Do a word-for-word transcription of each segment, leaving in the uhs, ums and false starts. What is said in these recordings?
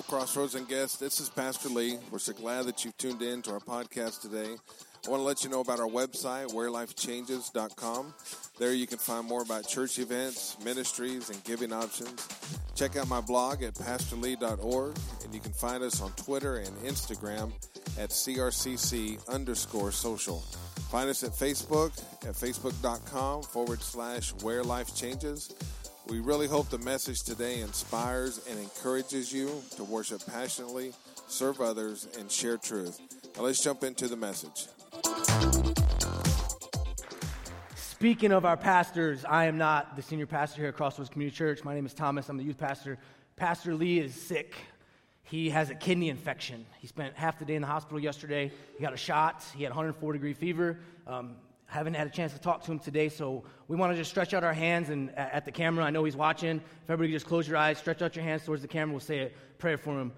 Hello, Crossroads and guests. This is Pastor Lee. We're so glad that you've tuned in to our podcast today. I want to let you know about our website, where life changes dot com. There you can find more about church events, ministries, and giving options. Check out my blog at pastor lee dot org, and you can find us on Twitter and Instagram at crcc underscore social. Find us at Facebook at facebook.com forward slash where life changes. We really hope the message today inspires and encourages you to worship passionately, serve others, and share truth. Now let's jump into the message. Speaking of our pastors, I am not the senior pastor here at Crossroads Community Church. My name is Thomas. I'm the youth pastor. Pastor Lee is sick. He has a kidney infection. He spent half the day in the hospital yesterday. He got a shot. He had one hundred four degree fever. Um, haven't had a chance to talk to him today, so we want to just stretch out our hands and at the camera. I know he's watching. If everybody could just close your eyes, stretch out your hands towards the camera. We'll say a prayer for him.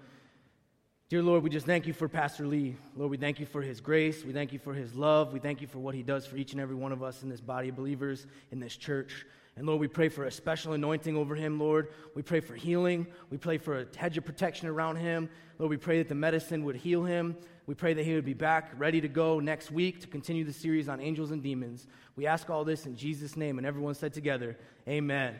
Dear Lord, we just thank you for Pastor Lee. Lord, we thank you for his grace. We thank you for his love. We thank you for what he does for each and every one of us in this body of believers, in this church. And Lord, we pray for a special anointing over him, Lord. We pray for healing. We pray for a hedge of protection around him. Lord, we pray that the medicine would heal him. We pray that he would be back, ready to go next week to continue the series on angels and demons. We ask all this in Jesus' name, and everyone said together, amen.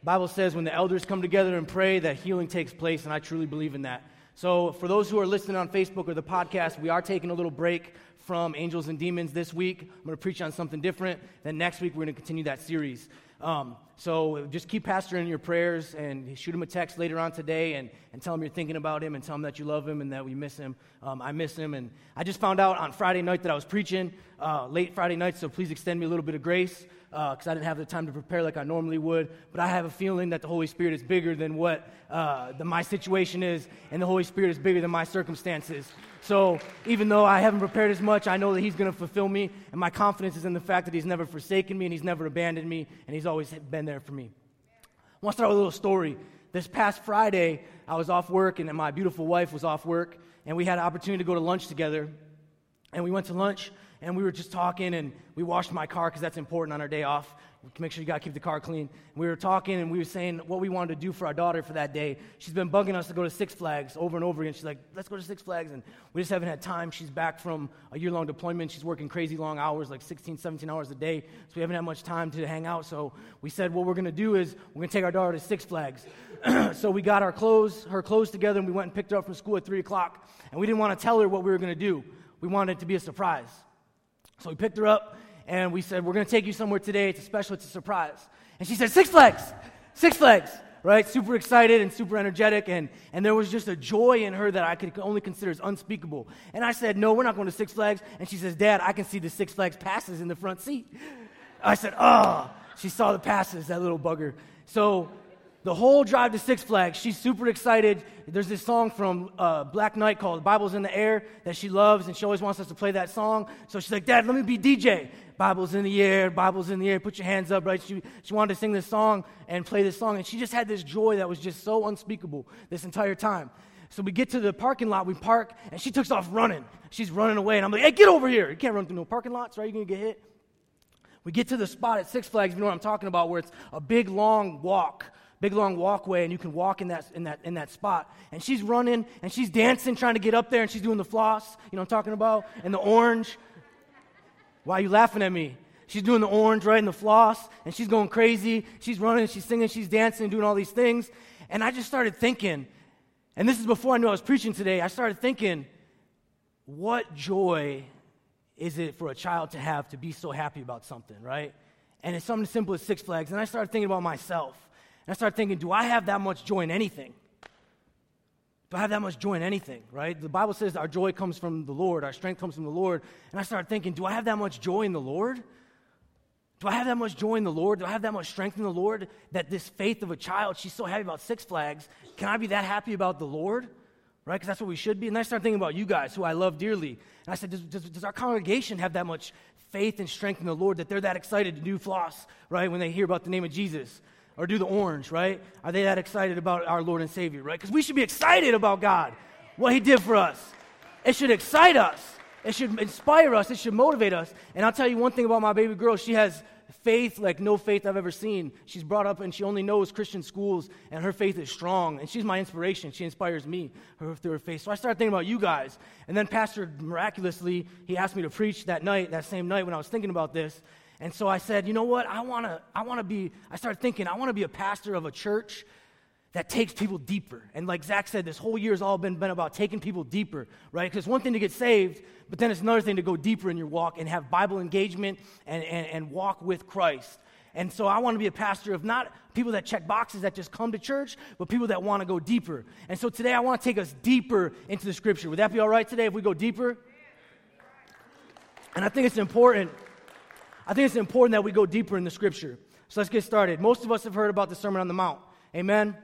The Bible says when the elders come together and pray, that healing takes place, and I truly believe in that. So for those who are listening on Facebook or the podcast, we are taking a little break from Angels and Demons this week. I'm going to preach on something different. Then next week, we're going to continue that series. Um, so just keep Pastor in your prayers and shoot him a text later on today and, and tell him you're thinking about him and tell him that you love him and that we miss him. Um, I miss him. And I just found out on Friday night that I was preaching uh, late Friday night, so please extend me a little bit of grace because uh, I didn't have the time to prepare like I normally would, but I have a feeling that the Holy Spirit is bigger than what uh, the, my situation is, and the Holy Spirit is bigger than my circumstances. So even though I haven't prepared as much, I know that he's going to fulfill me, and my confidence is in the fact that he's never forsaken me, and he's never abandoned me, and he's always been there for me. I want to start with a little story. This past Friday, I was off work, and my beautiful wife was off work, and we had an opportunity to go to lunch together, and we went to lunch. And we were just talking, and we washed my car because that's important on our day off. Make sure you got to keep the car clean. And we were talking, and we were saying what we wanted to do for our daughter for that day. She's been bugging us to go to Six Flags over and over again. She's like, let's go to Six Flags, and we just haven't had time. She's back from a year-long deployment. She's working crazy long hours, like sixteen, seventeen hours a day, so we haven't had much time to hang out. So we said what we're going to do is we're going to take our daughter to Six Flags. So we got our clothes, her clothes together, and we went and picked her up from school at three o'clock, and we didn't want to tell her what we were going to do. We wanted it to be a surprise. So we picked her up, and we said, we're going to take you somewhere today. It's a special. It's a surprise. And she said, Six Flags, Six Flags, right? Super excited and super energetic, and, and there was just a joy in her that I could only consider as unspeakable. And I said, no, we're not going to Six Flags. And she says, Dad, I can see the Six Flags passes in the front seat. I said, oh, she saw the passes, that little bugger. So the whole drive to Six Flags, she's super excited. There's this song from uh, Black Knight called Bible's in the Air that she loves, and she always wants us to play that song. So she's like, Dad, let me be D J. Bible's in the air, Bible's in the air, put your hands up, right? She she wanted to sing this song and play this song, and she just had this joy that was just so unspeakable this entire time. So we get to the parking lot, we park, and she takes off running. She's running away, and I'm like, hey, get over here. You can't run through no parking lots, right? You're going to get hit. We get to the spot at Six Flags, you know what I'm talking about, where it's a big, long walk. Big long walkway, and you can walk in that in that in that spot. And she's running, and she's dancing, trying to get up there, and she's doing the floss, you know what I'm talking about, and the orange. Why are you laughing at me? She's doing the orange, right, and the floss, and she's going crazy. She's running, she's singing, she's dancing, doing all these things. And I just started thinking, and this is before I knew I was preaching today, I started thinking, what joy is it for a child to have to be so happy about something, right? And it's something as simple as Six Flags. And I started thinking about myself. And I started thinking, do I have that much joy in anything? Do I have that much joy in anything, right? The Bible says our joy comes from the Lord. Our strength comes from the Lord. And I started thinking, do I have that much joy in the Lord? Do I have that much joy in the Lord? Do I have that much strength in the Lord that this faith of a child, she's so happy about Six Flags, can I be that happy about the Lord, right? Because that's what we should be. And I started thinking about you guys, who I love dearly. And I said, does, does, does our congregation have that much faith and strength in the Lord that they're that excited to do floss, right, when they hear about the name of Jesus? Or do the orange, right? Are they that excited about our Lord and Savior, right? Because we should be excited about God, what he did for us. It should excite us. It should inspire us. It should motivate us. And I'll tell you one thing about my baby girl. She has faith like no faith I've ever seen. She's brought up and she only knows Christian schools, and her faith is strong, and she's my inspiration. She inspires me her, through her faith. So I started thinking about you guys, and then Pastor miraculously, he asked me to preach that night, that same night when I was thinking about this. And so I said, you know what, I want to I want to be, I started thinking, I want to be a pastor of a church that takes people deeper. And like Zach said, this whole year has all been, been about taking people deeper, right? Because it's one thing to get saved, but then it's another thing to go deeper in your walk and have Bible engagement and, and, and walk with Christ. And so I want to be a pastor of not people that check boxes that just come to church, but people that want to go deeper. And so today I want to take us deeper into the Scripture. Would that be all right today if we go deeper? And I think it's important. I think it's important that we go deeper in the Scripture. So let's get started. Most of us have heard about the Sermon on the Mount. Amen?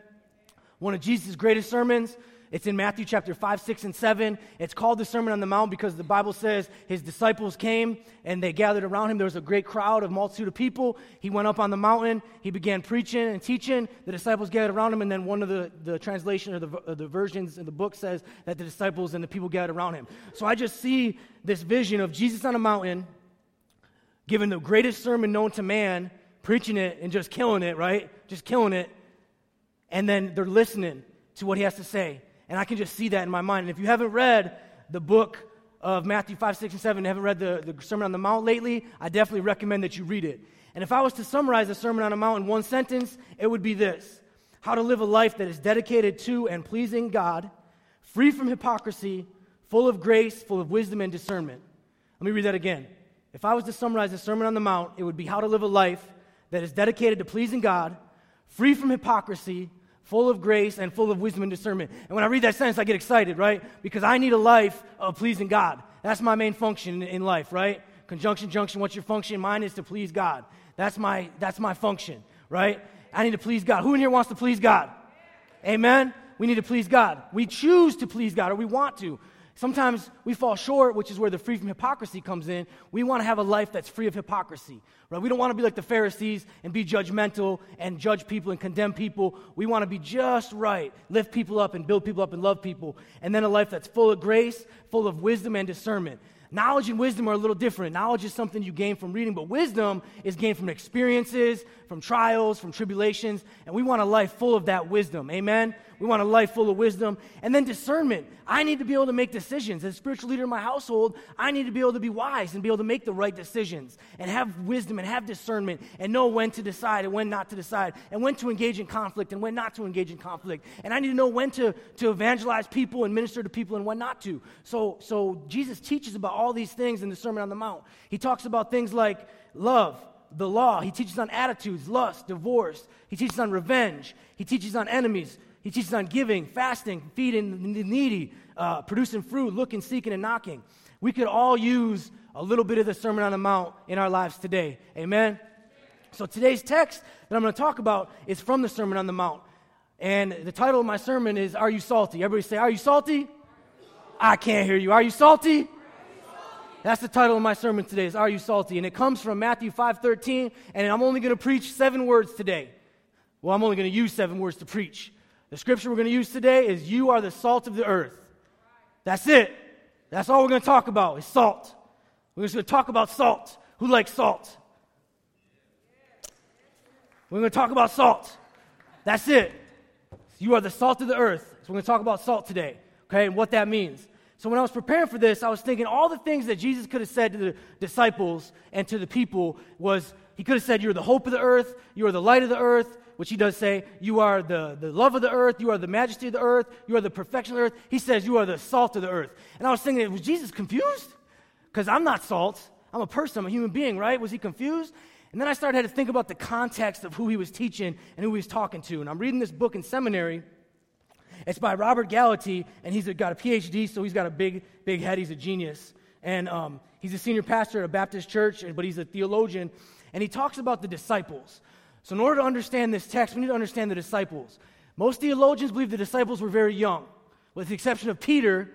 One of Jesus' greatest sermons. It's in Matthew chapter five, six, and seven. It's called the Sermon on the Mount because the Bible says his disciples came and they gathered around him. There was a great crowd of multitude of people. He went up on the mountain. He began preaching and teaching. The disciples gathered around him, and then one of the, the translation or the, or the versions in the book says that the disciples and the people gathered around him. So I just see this vision of Jesus on a mountain, giving the greatest sermon known to man, preaching it and just killing it, right? Just killing it. And then they're listening to what he has to say. And I can just see that in my mind. And if you haven't read the book of Matthew five, six, and seven, and haven't read the, the Sermon on the Mount lately, I definitely recommend that you read it. And if I was to summarize the Sermon on the Mount in one sentence, it would be this: how to live a life that is dedicated to and pleasing God, free from hypocrisy, full of grace, full of wisdom and discernment. Let me read that again. If I was to summarize the Sermon on the Mount, it would be how to live a life that is dedicated to pleasing God, free from hypocrisy, full of grace, and full of wisdom and discernment. And when I read that sentence, I get excited, right? Because I need a life of pleasing God. That's my main function in life, right? Conjunction, junction, what's your function? Mine is to please God. That's my that's my function, right? I need to please God. Who in here wants to please God? Amen? We need to please God. We choose to please God, or we want to. Sometimes we fall short, which is where the free from hypocrisy comes in. We want to have a life that's free of hypocrisy, right? We don't want to be like the Pharisees and be judgmental and judge people and condemn people. We want to be just right, lift people up and build people up and love people, and then a life that's full of grace, full of wisdom and discernment. Knowledge and wisdom are a little different. Knowledge is something you gain from reading, but wisdom is gained from experiences, from trials, from tribulations, and we want a life full of that wisdom. Amen? We want a life full of wisdom. And then discernment. I need to be able to make decisions. As a spiritual leader in my household, I need to be able to be wise and be able to make the right decisions and have wisdom and have discernment and know when to decide and when not to decide and when to engage in conflict and when not to engage in conflict. And I need to know when to, to evangelize people and minister to people and when not to. So, so Jesus teaches about all all these things in the Sermon on the Mount. He talks about things like love, the law. He teaches on attitudes, lust, divorce. He teaches on revenge. He teaches on enemies. He teaches on giving, fasting, feeding the needy, uh, producing fruit, looking, seeking, and knocking. We could all use a little bit of the Sermon on the Mount in our lives today. Amen? So today's text that I'm going to talk about is from the Sermon on the Mount. And the title of my sermon is, Are You Salty? Everybody say, Are you salty? I can't hear you. Are you salty? That's the title of my sermon today, is Are You Salty? And it comes from Matthew five thirteen, and I'm only going to preach seven words today. Well, I'm only going to use seven words to preach. The scripture we're going to use today is, you are the salt of the earth. That's it. That's all we're going to talk about is salt. We're just going to talk about salt. Who likes salt? We're going to talk about salt. That's it. You are the salt of the earth. So we're going to talk about salt today, okay, and what that means. So when I was preparing for this, I was thinking all the things that Jesus could have said to the disciples and to the people was, he could have said, you're the hope of the earth, you are the light of the earth, which he does say, you are the, the love of the earth, you are the majesty of the earth, you are the perfection of the earth. He says, you are the salt of the earth. And I was thinking, was Jesus confused? Because I'm not salt. I'm a person. I'm a human being, right? Was he confused? And then I started to think about the context of who he was teaching and who he was talking to. And I'm reading this book in seminary. It's by Robert Gallaty, and he's got a P H D, so he's got a big, big head. He's a genius. And um, he's a senior pastor at a Baptist church, but he's a theologian. And he talks about the disciples. So in order to understand this text, we need to understand the disciples. Most theologians believe the disciples were very young. With the exception of Peter,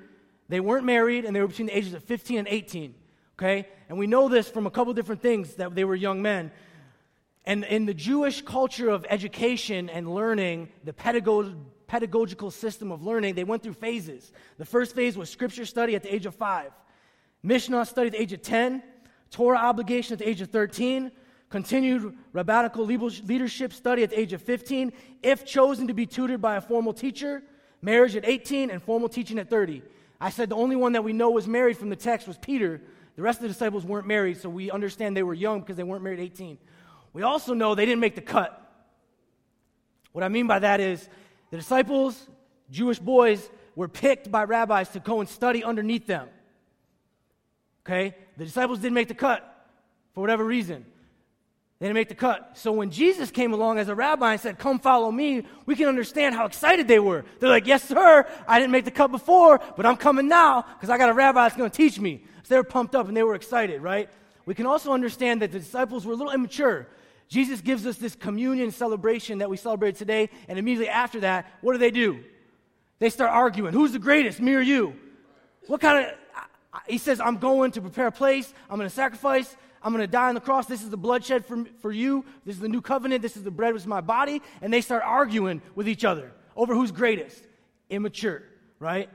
they weren't married, and they were between the ages of fifteen and eighteen. Okay? And we know this from a couple different things, that they were young men. And in the Jewish culture of education and learning, the pedagogy, pedagogical system of learning, they went through phases. The first phase was scripture study at the age of five, Mishnah study at the age of ten, Torah obligation at the age of thirteen, continued rabbinical leadership study at the age of fifteen, if chosen to be tutored by a formal teacher, marriage at eighteen, and formal teaching at thirty. I said the only one that we know was married from the text was Peter. The rest of the disciples weren't married, so we understand they were young because they weren't married at eighteen. We also know they didn't make the cut. What I mean by that is the disciples, Jewish boys, were picked by rabbis to go and study underneath them. Okay? The disciples didn't make the cut for whatever reason. They didn't make the cut. So when Jesus came along as a rabbi and said, "Come follow me," we can understand how excited they were. They're like, "Yes, sir, I didn't make the cut before, but I'm coming now because I got a rabbi that's going to teach me." So they were pumped up and they were excited, right? We can also understand that the disciples were a little immature. Jesus gives us this communion celebration that we celebrated today, and immediately after that, what do they do? They start arguing. Who's the greatest, me or you? What kind of... He says, "I'm going to prepare a place. I'm going to sacrifice. I'm going to die on the cross. This is the bloodshed for, for you. This is the new covenant. This is the bread which is my body." And they start arguing with each other over who's greatest. Immature, right?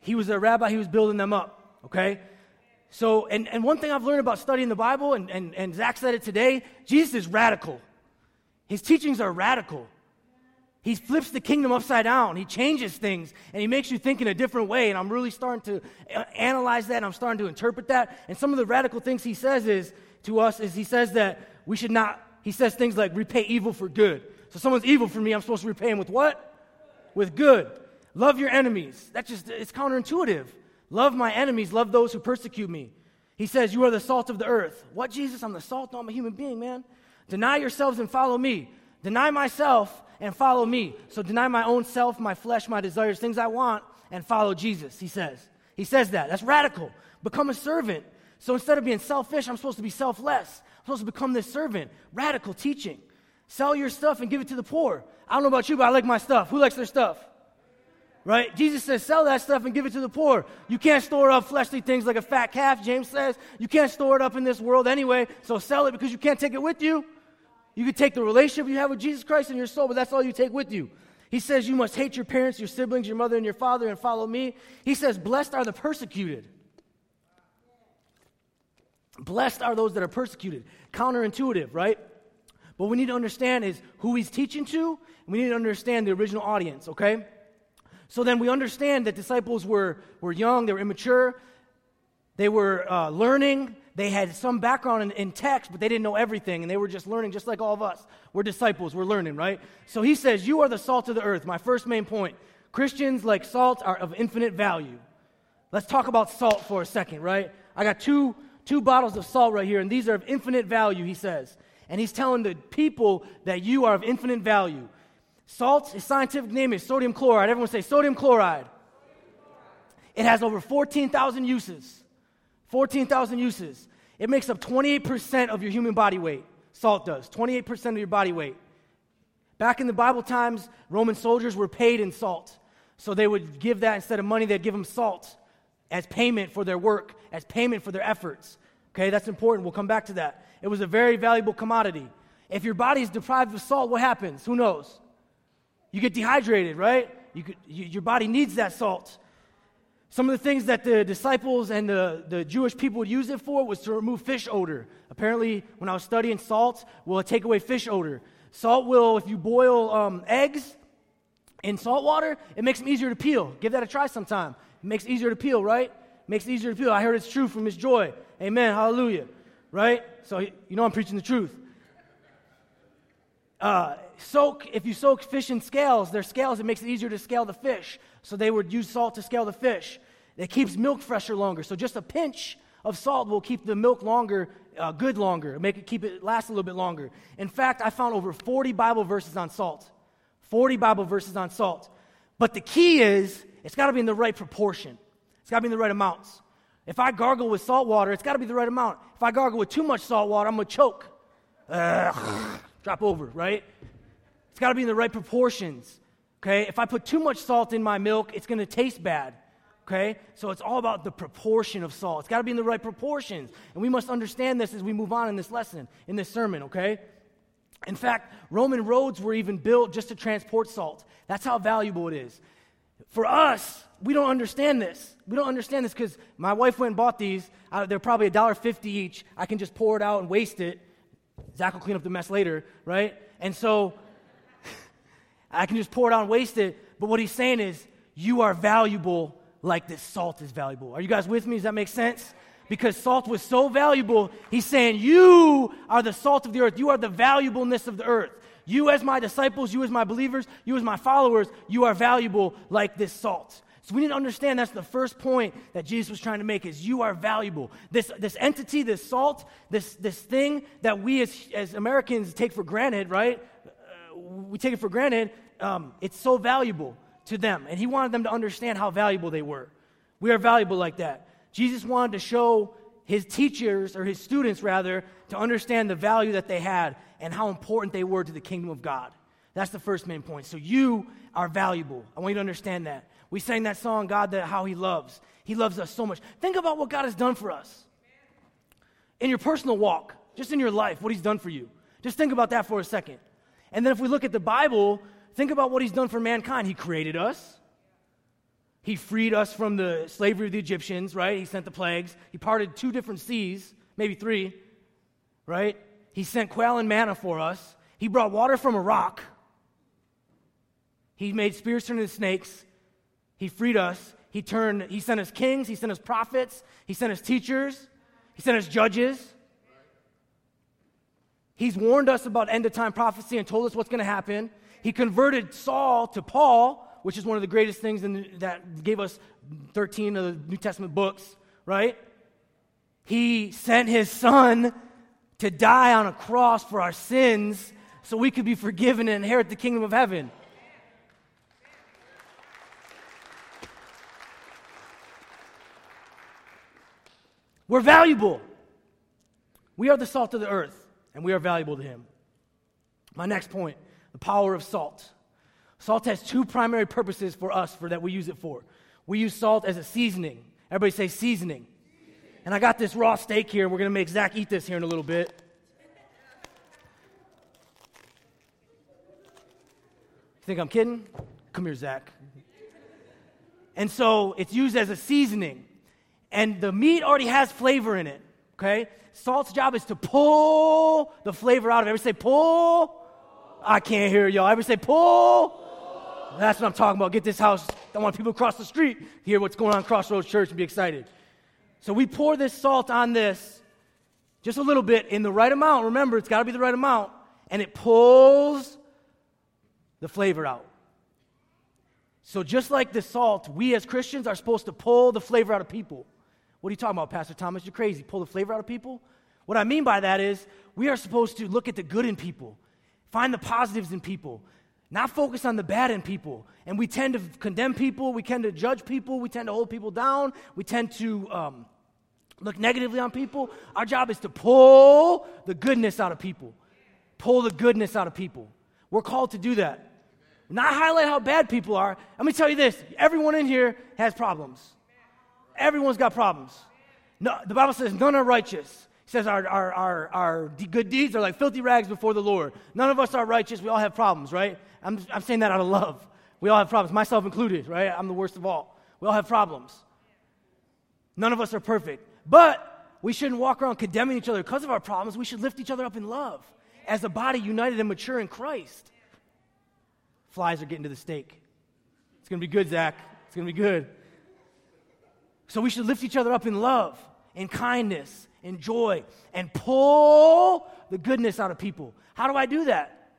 He was a rabbi. He was building them up, okay? So, and, and one thing I've learned about studying the Bible, and, and, and Zach said it today, Jesus is radical. His teachings are radical. He flips the kingdom upside down. He changes things, and he makes you think in a different way, and I'm really starting to analyze that, and I'm starting to interpret that. And some of the radical things he says is to us is he says that we should not, he says things like repay evil for good. So someone's evil for me, I'm supposed to repay him with what? With good. Love your enemies. That's just, it's counterintuitive. Love my enemies, love those who persecute me. He says, "You are the salt of the earth." What, Jesus? I'm the salt? No, I'm a human being, man. Deny yourselves and follow me. Deny myself and follow me. So deny my own self, my flesh, my desires, things I want, and follow Jesus, he says. He says that. That's radical. Become a servant. So instead of being selfish, I'm supposed to be selfless. I'm supposed to become this servant. Radical teaching. Sell your stuff and give it to the poor. I don't know about you, but I like my stuff. Who likes their stuff? Right? Jesus says, sell that stuff and give it to the poor. You can't store up fleshly things like a fat calf, James says. You can't store it up in this world anyway, so sell it because you can't take it with you. You can take the relationship you have with Jesus Christ in your soul, but that's all you take with you. He says you must hate your parents, your siblings, your mother, and your father, and follow me. He says blessed are the persecuted. Blessed are those that are persecuted. Counterintuitive, right? But what we need to understand is who he's teaching to, and we need to understand the original audience, okay? So then we understand that disciples were, were young, they were immature, they were uh, learning. They had some background in, in text, but they didn't know everything, and they were just learning just like all of us. We're disciples. We're learning, right? So he says, you are the salt of the earth. My first main point, Christians like salt are of infinite value. Let's talk about salt for a second, right? I got two, two bottles of salt right here, and these are of infinite value, he says. And he's telling the people that you are of infinite value. Salt, its scientific name is sodium chloride. Everyone say sodium chloride. Sodium chloride. It has over fourteen thousand uses. fourteen thousand uses. It makes up twenty-eight percent of your human body weight. Salt does. twenty-eight percent of your body weight. Back in the Bible times, Roman soldiers were paid in salt. So they would give that instead of money, they'd give them salt as payment for their work, as payment for their efforts. Okay, that's important. We'll come back to that. It was a very valuable commodity. If your body is deprived of salt, what happens? Who knows? You get dehydrated, right? You could, you, your body needs that salt. Some of the things that the disciples and the, the Jewish people would use it for was to remove fish odor. Apparently, when I was studying, salt will take away fish odor. Salt will, if you boil um, eggs in salt water, it makes them easier to peel. Give that a try sometime. It makes it easier to peel, right? It makes it easier to peel. I heard it's true from Miss Joy. Amen, hallelujah, right? So you know I'm preaching the truth. Uh, soak, if you soak fish in scales, their scales, it makes it easier to scale the fish. So they would use salt to scale the fish. It keeps milk fresher longer. So just a pinch of salt will keep the milk longer, uh, good longer, make it keep it last a little bit longer. In fact, I found over forty Bible verses on salt. forty Bible verses on salt. But the key is, it's got to be in the right proportion. It's got to be in the right amounts. If I gargle with salt water, it's got to be the right amount. If I gargle with too much salt water, I'm going to choke. Ugh, drop over, right? It's got to be in the right proportions. Okay, if I put too much salt in my milk, it's going to taste bad, okay? So it's all about the proportion of salt. It's got to be in the right proportions, and we must understand this as we move on in this lesson, in this sermon, okay? In fact, Roman roads were even built just to transport salt. That's how valuable it is. For us, we don't understand this. We don't understand this because my wife went and bought these. Uh, they're probably a dollar fifty each. I can just pour it out and waste it. Zach will clean up the mess later, right? And so I can just pour it out and waste it. But what he's saying is, you are valuable like this salt is valuable. Are you guys with me? Does that make sense? Because salt was so valuable, he's saying, you are the salt of the earth. You are the valuableness of the earth. You as my disciples, you as my believers, you as my followers, you are valuable like this salt. So we need to understand that's the first point that Jesus was trying to make, is you are valuable. This this entity, this salt, this this thing that we as, as Americans take for granted, right? Uh, we take it for granted. Um, it's so valuable to them. And he wanted them to understand how valuable they were. We are valuable like that. Jesus wanted to show his teachers, or his students rather, to understand the value that they had and how important they were to the kingdom of God. That's the first main point. So you are valuable. I want you to understand that. We sang that song, God, that how he loves. He loves us so much. Think about what God has done for us. In your personal walk, just in your life, what he's done for you. Just think about that for a second. And then if we look at the Bible, think about what he's done for mankind. He created us. He freed us from the slavery of the Egyptians, right? He sent the plagues. He parted two different seas, maybe three, right? He sent quail and manna for us. He brought water from a rock. He made spears turn into snakes. He freed us. He turned. He sent us kings. He sent us prophets. He sent us teachers. He sent us judges. He's warned us about end-of-time prophecy and told us what's going to happen. He converted Saul to Paul, which is one of the greatest things in the, that gave us thirteen of the New Testament books, right? He sent his son to die on a cross for our sins so we could be forgiven and inherit the kingdom of heaven. We're valuable. We are the salt of the earth, and we are valuable to him. My next point, the power of salt. Salt has two primary purposes for us for that we use it for. We use salt as a seasoning. Everybody say seasoning. seasoning. And I got this raw steak here, and we're going to make Zach eat this here in a little bit. You think I'm kidding? Come here, Zach. And so it's used as a seasoning. And the meat already has flavor in it, okay? Salt's job is to pull the flavor out of it. Everybody say pull. pull. I can't hear y'all. Everybody say pull. That's what I'm talking about. Get this house. I want people across the street to hear what's going on at Crossroads Church and be excited. So we pour this salt on this just a little bit in the right amount. Remember, it's got to be the right amount. And it pulls the flavor out. So just like the salt, we as Christians are supposed to pull the flavor out of people. What are you talking about, Pastor Thomas? You're crazy. Pull the flavor out of people? What I mean by that is we are supposed to look at the good in people, find the positives in people, not focus on the bad in people. And we tend to condemn people. We tend to judge people. We tend to hold people down. We tend to um, look negatively on people. Our job is to pull the goodness out of people. Pull the goodness out of people. We're called to do that. Not highlight how bad people are. Let me tell you this. Everyone in here has problems. Everyone's got problems. No, the Bible says none are righteous. It says our, our, our, our good deeds are like filthy rags before the Lord. None of us are righteous. We all have problems, right? I'm, I'm saying that out of love. We all have problems, myself included, right? I'm the worst of all. We all have problems. None of us are perfect. But we shouldn't walk around condemning each other because of our problems. We should lift each other up in love as a body united and mature in Christ. Flies are getting to the steak. It's going to be good, Zach. It's going to be good. So we should lift each other up in love, in kindness, and joy, and pull the goodness out of people. How do I do that?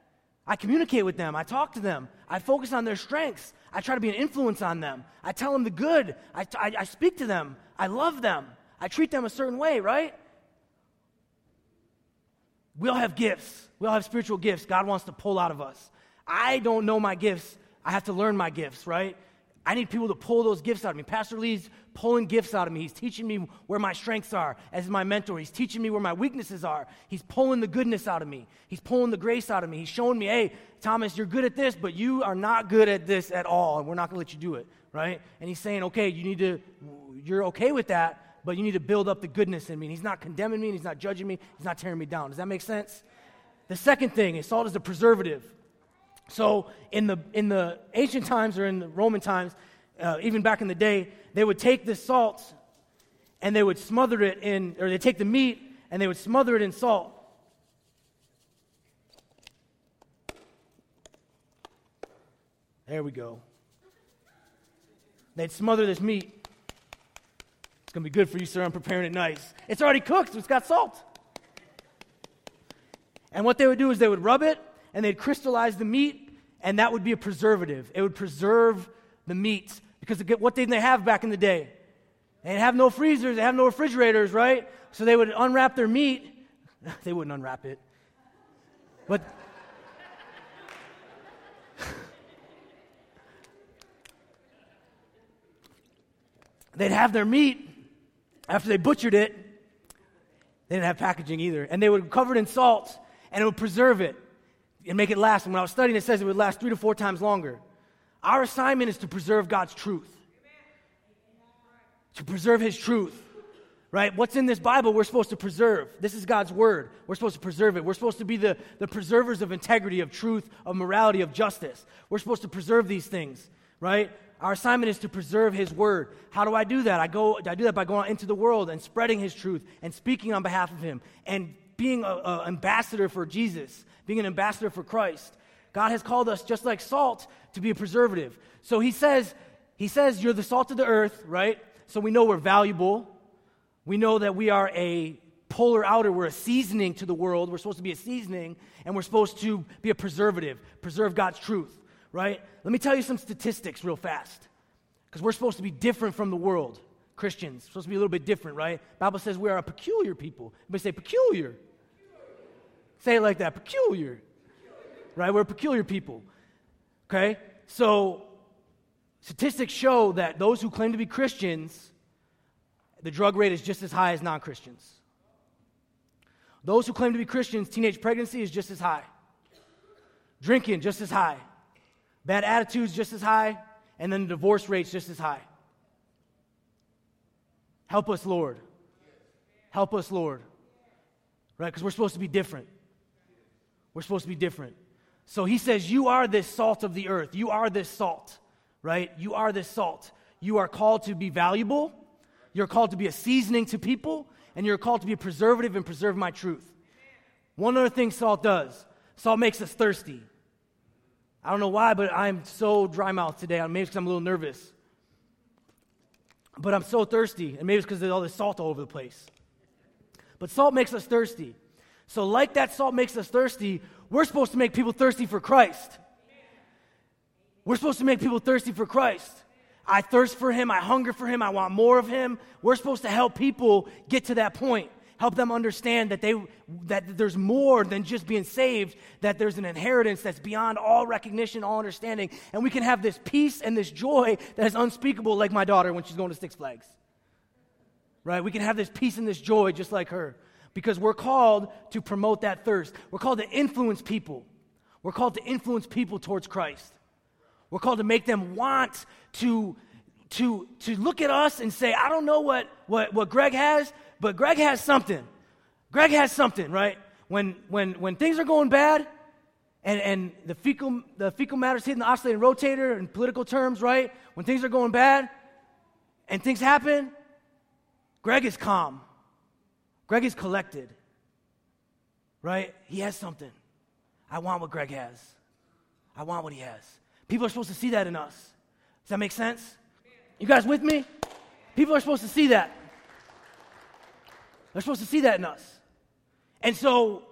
I communicate with them. I talk to them. I focus on their strengths. I try to be an influence on them. I tell them the good. I, I, I speak to them. I love them. I treat them a certain way, right? We all have gifts. We all have spiritual gifts God wants to pull out of us. I don't know my gifts. I have to learn my gifts, right? I need people to pull those gifts out of me. Pastor Lee's pulling gifts out of me. He's teaching me where my strengths are as my mentor. He's teaching me where my weaknesses are. He's pulling the goodness out of me. He's pulling the grace out of me. He's showing me, hey, Thomas, you're good at this, but you are not good at this at all, and we're not going to let you do it, right? And he's saying, okay, you need to, you're okay with that, but you need to build up the goodness in me. And he's not condemning me, and he's not judging me. He's not tearing me down. Does that make sense? The second thing is salt is a preservative. So in the in the ancient times or in the Roman times, uh, even back in the day, they would take this salt and they would smother it in, or they take the meat and they would smother it in salt. There we go. They'd smother this meat. It's going to be good for you, sir. I'm preparing it nice. It's already cooked, so it's got salt. And what they would do is they would rub it, and they'd crystallize the meat, and that would be a preservative. It would preserve the meat, because what did they have back in the day? They'd have no freezers. They have no refrigerators, right? So they would unwrap their meat. They wouldn't unwrap it. But they'd have their meat after they butchered it. They didn't have packaging either. And they would cover it in salt, and it would preserve it and make it last. And when I was studying, it says it would last three to four times longer. Our assignment is to preserve God's truth, to preserve His truth, right? What's in this Bible we're supposed to preserve. This is God's Word. We're supposed to preserve it. We're supposed to be the, the preservers of integrity, of truth, of morality, of justice. We're supposed to preserve these things, right? Our assignment is to preserve His Word. How do I do that? I go. I do that by going out into the world and spreading His truth and speaking on behalf of Him and being an ambassador for Jesus, being an ambassador for Christ. God has called us, just like salt, to be a preservative. So He says, He says, you're the salt of the earth, right? So we know we're valuable. We know that we are a polar outer. We're a seasoning to the world. We're supposed to be a seasoning, and we're supposed to be a preservative, preserve God's truth. Right? Let me tell you some statistics real fast, because we're supposed to be different from the world. Christians, supposed to be a little bit different, right? The Bible says we are a peculiar people. Everybody say peculiar. peculiar. Say it like that, peculiar. peculiar. Right? We're a peculiar people. Okay? So, statistics show that those who claim to be Christians, the drug rate is just as high as non-Christians. Those who claim to be Christians, teenage pregnancy is just as high. Drinking, just as high. Bad attitudes just as high, and then the divorce rate's just as high. Help us, Lord. Help us, Lord. Right? Because we're supposed to be different. We're supposed to be different. So He says, you are this salt of the earth. You are this salt, right? You are this salt. You are called to be valuable. You're called to be a seasoning to people, and you're called to be a preservative and preserve my truth. One other thing salt does, salt makes us thirsty. I don't know why, but I'm so dry-mouthed today. Maybe it's because I'm a little nervous. But I'm so thirsty, and maybe it's because there's all this salt all over the place. But salt makes us thirsty. So like that salt makes us thirsty, we're supposed to make people thirsty for Christ. We're supposed to make people thirsty for Christ. I thirst for Him. I hunger for Him. I want more of Him. We're supposed to help people get to that point. Help them understand that they that there's more than just being saved, that there's an inheritance that's beyond all recognition, all understanding, and we can have this peace and this joy that is unspeakable, like my daughter when she's going to Six Flags. Right? We can have this peace and this joy just like her, because we're called to promote that thirst. We're called to influence people. We're called to influence people towards Christ. We're called to make them want to to to look at us and say, I don't know what what, what Greg has, but Greg has something. Greg has something, right? When when when things are going bad, and, and the fecal the fecal matter's hitting the oscillating rotator in political terms, right? When things are going bad and things happen, Greg is calm. Greg is collected, right? He has something. I want what Greg has. I want what he has. People are supposed to see that in us. Does that make sense? You guys with me? People are supposed to see that. They're supposed to see that in us. And so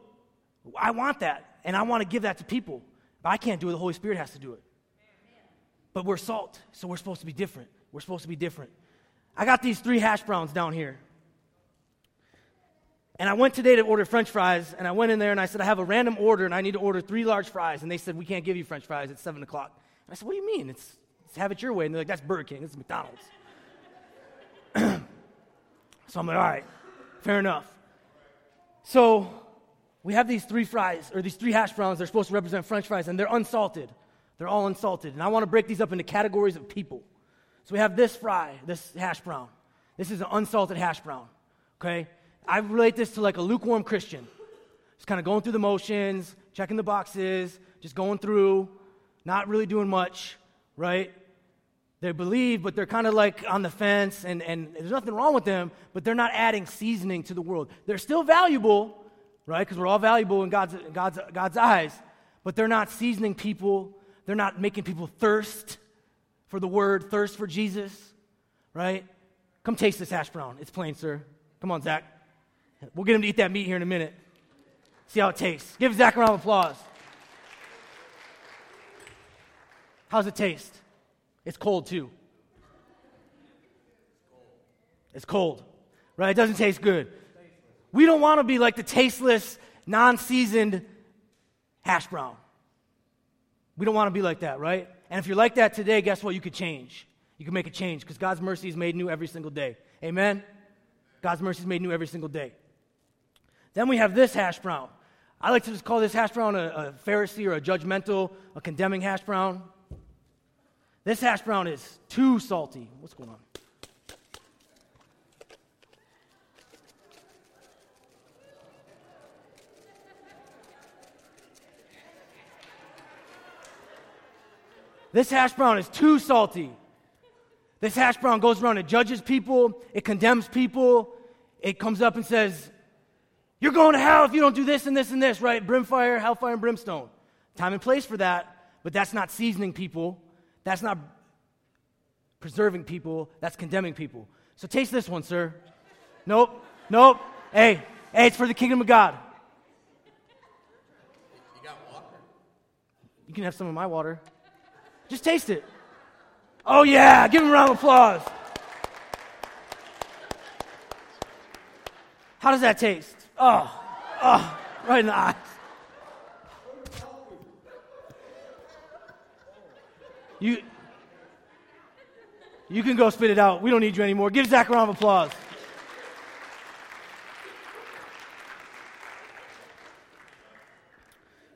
I want that, and I want to give that to people. But I can't do it. The Holy Spirit has to do it. But we're salt, so we're supposed to be different. We're supposed to be different. I got these three hash browns down here. And I went today to order French fries, and I went in there, and I said, I have a random order, and I need to order three large fries. And they said, we can't give you French fries. It's seven o'clock. And I said, what do you mean? It's, it's have it your way. And they're like, that's Burger King. This is McDonald's. So I'm like, all right. Fair enough. So we have these three fries, or these three hash browns. They're supposed to represent French fries, and they're unsalted. They're all unsalted. And I want to break these up into categories of people. So we have this fry, this hash brown. This is an unsalted hash brown, okay? I relate this to like a lukewarm Christian. Just kind of going through the motions, checking the boxes, just going through, not really doing much, right? They believe, but they're kind of like on the fence, and, and there's nothing wrong with them, but they're not adding seasoning to the world. They're still valuable, right, because we're all valuable in God's, God's, God's eyes, but they're not seasoning people. They're not making people thirst for the word, thirst for Jesus, right? Come taste this hash brown. It's plain, sir. Come on, Zach. We'll get him to eat that meat here in a minute. See how it tastes. Give Zach a round of applause. How's it taste? It's cold, too. It's cold, right? It doesn't taste good. We don't want to be like the tasteless, non-seasoned hash brown. We don't want to be like that, right? And if you're like that today, guess what? You could change. You can make a change because God's mercy is made new every single day. Amen? God's mercy is made new every single day. Then we have this hash brown. I like to just call this hash brown a, a Pharisee or a judgmental, a condemning hash brown. This hash brown is too salty. What's going on? This hash brown is too salty. This hash brown goes around and judges people. It condemns people. It comes up and says, you're going to hell if you don't do this and this and this, right? Brimfire, hellfire, and brimstone. Time and place for that, but that's not seasoning people. That's not preserving people. That's condemning people. So taste this one, sir. Nope, nope. Hey, hey, it's for the kingdom of God. You got water? You can have some of my water. Just taste it. Oh, yeah. Give him a round of applause. How does that taste? Oh, oh, right in the eyes. You, you can go spit it out. We don't need you anymore. Give Zach a round of applause.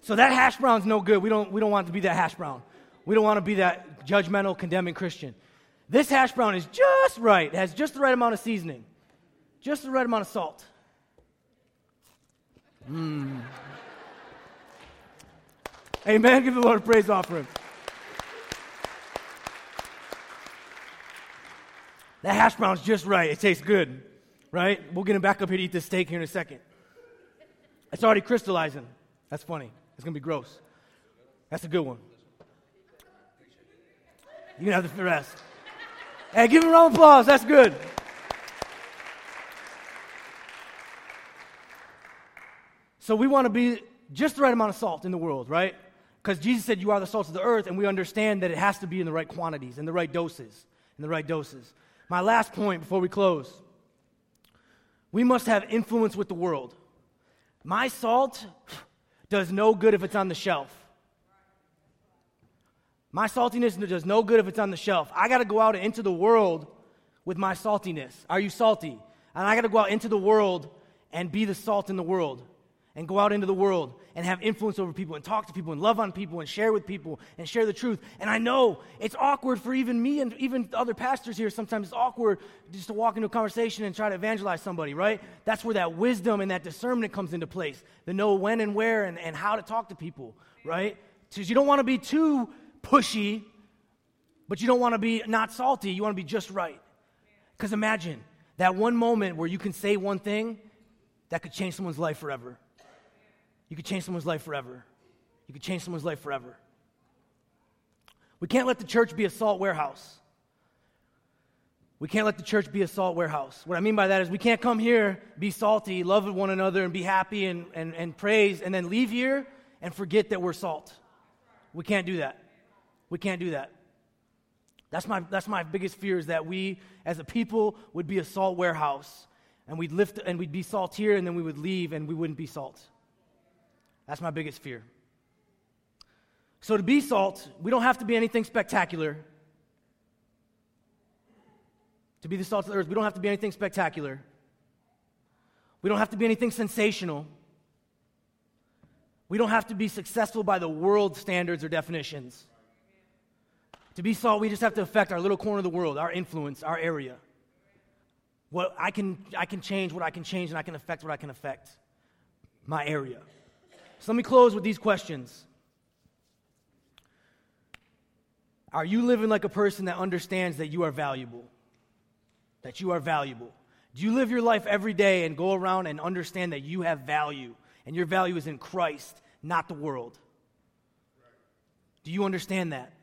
So that hash brown's no good. We don't, we don't want to be that hash brown. We don't want to be that judgmental, condemning Christian. This hash brown is just right. It has just the right amount of seasoning, just the right amount of salt. Mmm. Amen. Give the Lord a praise offering. That hash brown's just right. It tastes good, right? We'll get him back up here to eat this steak here in a second. It's already crystallizing. That's funny. It's going to be gross. That's a good one. You can have the rest. Hey, give him a round of applause. That's good. So we want to be just the right amount of salt in the world, right? Because Jesus said you are the salt of the earth, and we understand that it has to be in the right quantities, in the right doses, in the right doses. My last point before we close. We must have influence with the world. My salt does no good if it's on the shelf. My saltiness does no good if it's on the shelf. I got to go out into the world with my saltiness. Are you salty? And I got to go out into the world and be the salt in the world and go out into the world and have influence over people and talk to people and love on people and share with people and share the truth. And I know it's awkward for even me and even other pastors here. Sometimes it's awkward just to walk into a conversation and try to evangelize somebody, right? That's where that wisdom and that discernment comes into place, the know when and where and, and how to talk to people, right? Because you don't want to be too pushy, but you don't want to be not salty. You want to be just right. Because imagine that one moment where you can say one thing that could change someone's life forever. You could change someone's life forever. You could change someone's life forever. We can't let the church be a salt warehouse. We can't let the church be a salt warehouse. What I mean by that is we can't come here, be salty, love one another, and be happy and, and, and praise, and then leave here and forget that we're salt. We can't do that. We can't do that. That's my that's my biggest fear is that we, as a people, would be a salt warehouse, and we'd lift and we'd be salt here, and then we would leave, and we wouldn't be salt. That's my biggest fear. So to be salt, we don't have to be anything spectacular. To be the salt of the earth, we don't have to be anything spectacular. We don't have to be anything sensational. We don't have to be successful by the world's standards or definitions. To be salt, we just have to affect our little corner of the world, our influence, our area. What I can, I can change what I can change, and I can affect what I can affect, my area. So let me close with these questions. Are you living like a person that understands that you are valuable? That you are valuable? Do you live your life every day and go around and understand that you have value, and your value is in Christ, not the world? Do you understand that?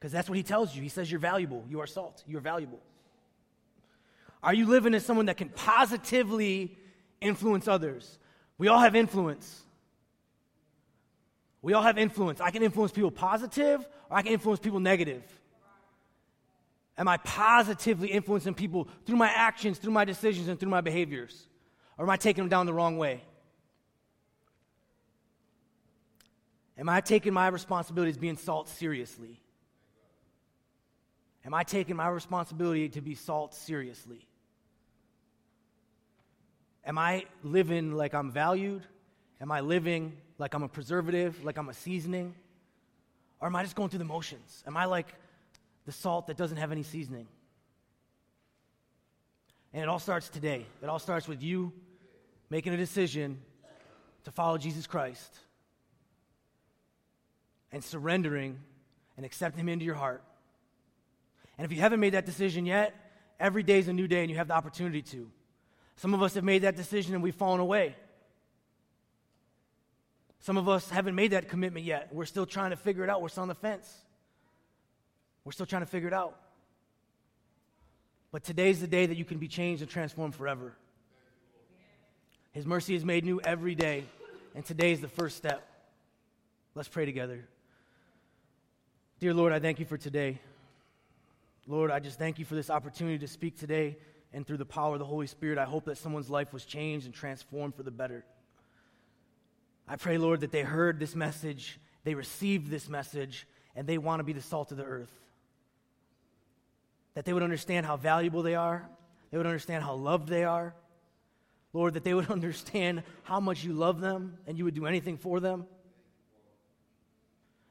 Because that's what he tells you. He says you're valuable. You are salt. You're valuable. Are you living as someone that can positively influence others? We all have influence. We all have influence. I can influence people positive, or I can influence people negative. Am I positively influencing people through my actions, through my decisions, and through my behaviors? Or am I taking them down the wrong way? Am I taking my responsibility as being salt seriously? Am I taking my responsibility to be salt seriously? Am I living like I'm valued? Am I living like I'm a preservative, like I'm a seasoning? Or am I just going through the motions? Am I like the salt that doesn't have any seasoning? And it all starts today. It all starts with you making a decision to follow Jesus Christ and surrendering and accepting him into your heart. And if you haven't made that decision yet, every day is a new day and you have the opportunity to. Some of us have made that decision and we've fallen away. Some of us haven't made that commitment yet. We're still trying to figure it out. We're still on the fence. We're still trying to figure it out. But today's the day that you can be changed and transformed forever. His mercy is made new every day, and today is the first step. Let's pray together. Dear Lord, I thank you for today. Lord, I just thank you for this opportunity to speak today, and through the power of the Holy Spirit, I hope that someone's life was changed and transformed for the better. I pray, Lord, that they heard this message, they received this message, and they want to be the salt of the earth. That they would understand how valuable they are. They would understand how loved they are. Lord, that they would understand how much you love them and you would do anything for them.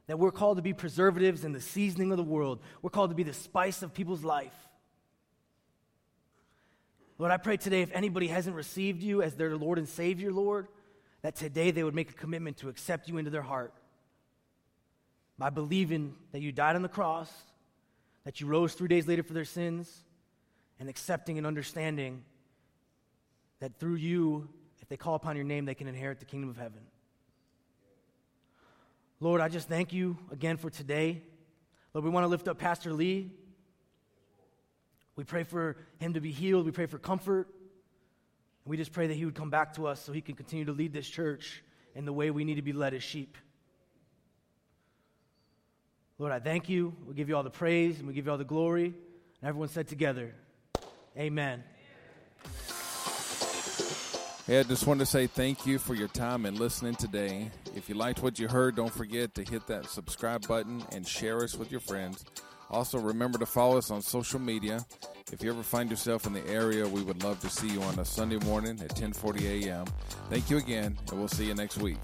That we're called to be preservatives in the seasoning of the world. We're called to be the spice of people's life. Lord, I pray today if anybody hasn't received you as their Lord and Savior, Lord, that today they would make a commitment to accept you into their heart by believing that you died on the cross, that you rose three days later for their sins, and accepting and understanding that through you, if they call upon your name, they can inherit the kingdom of heaven. Lord, I just thank you again for today. Lord, we want to lift up Pastor Lee. We pray for him to be healed. We pray for comfort. And we just pray that he would come back to us so he can continue to lead this church in the way we need to be led as sheep. Lord, I thank you. We give you all the praise and we give you all the glory. And everyone said together, amen. Hey, I just wanted to say thank you for your time and listening today. If you liked what you heard, don't forget to hit that subscribe button and share us with your friends. Also, remember to follow us on social media. If you ever find yourself in the area, we would love to see you on a Sunday morning at ten forty a.m. Thank you again, and we'll see you next week.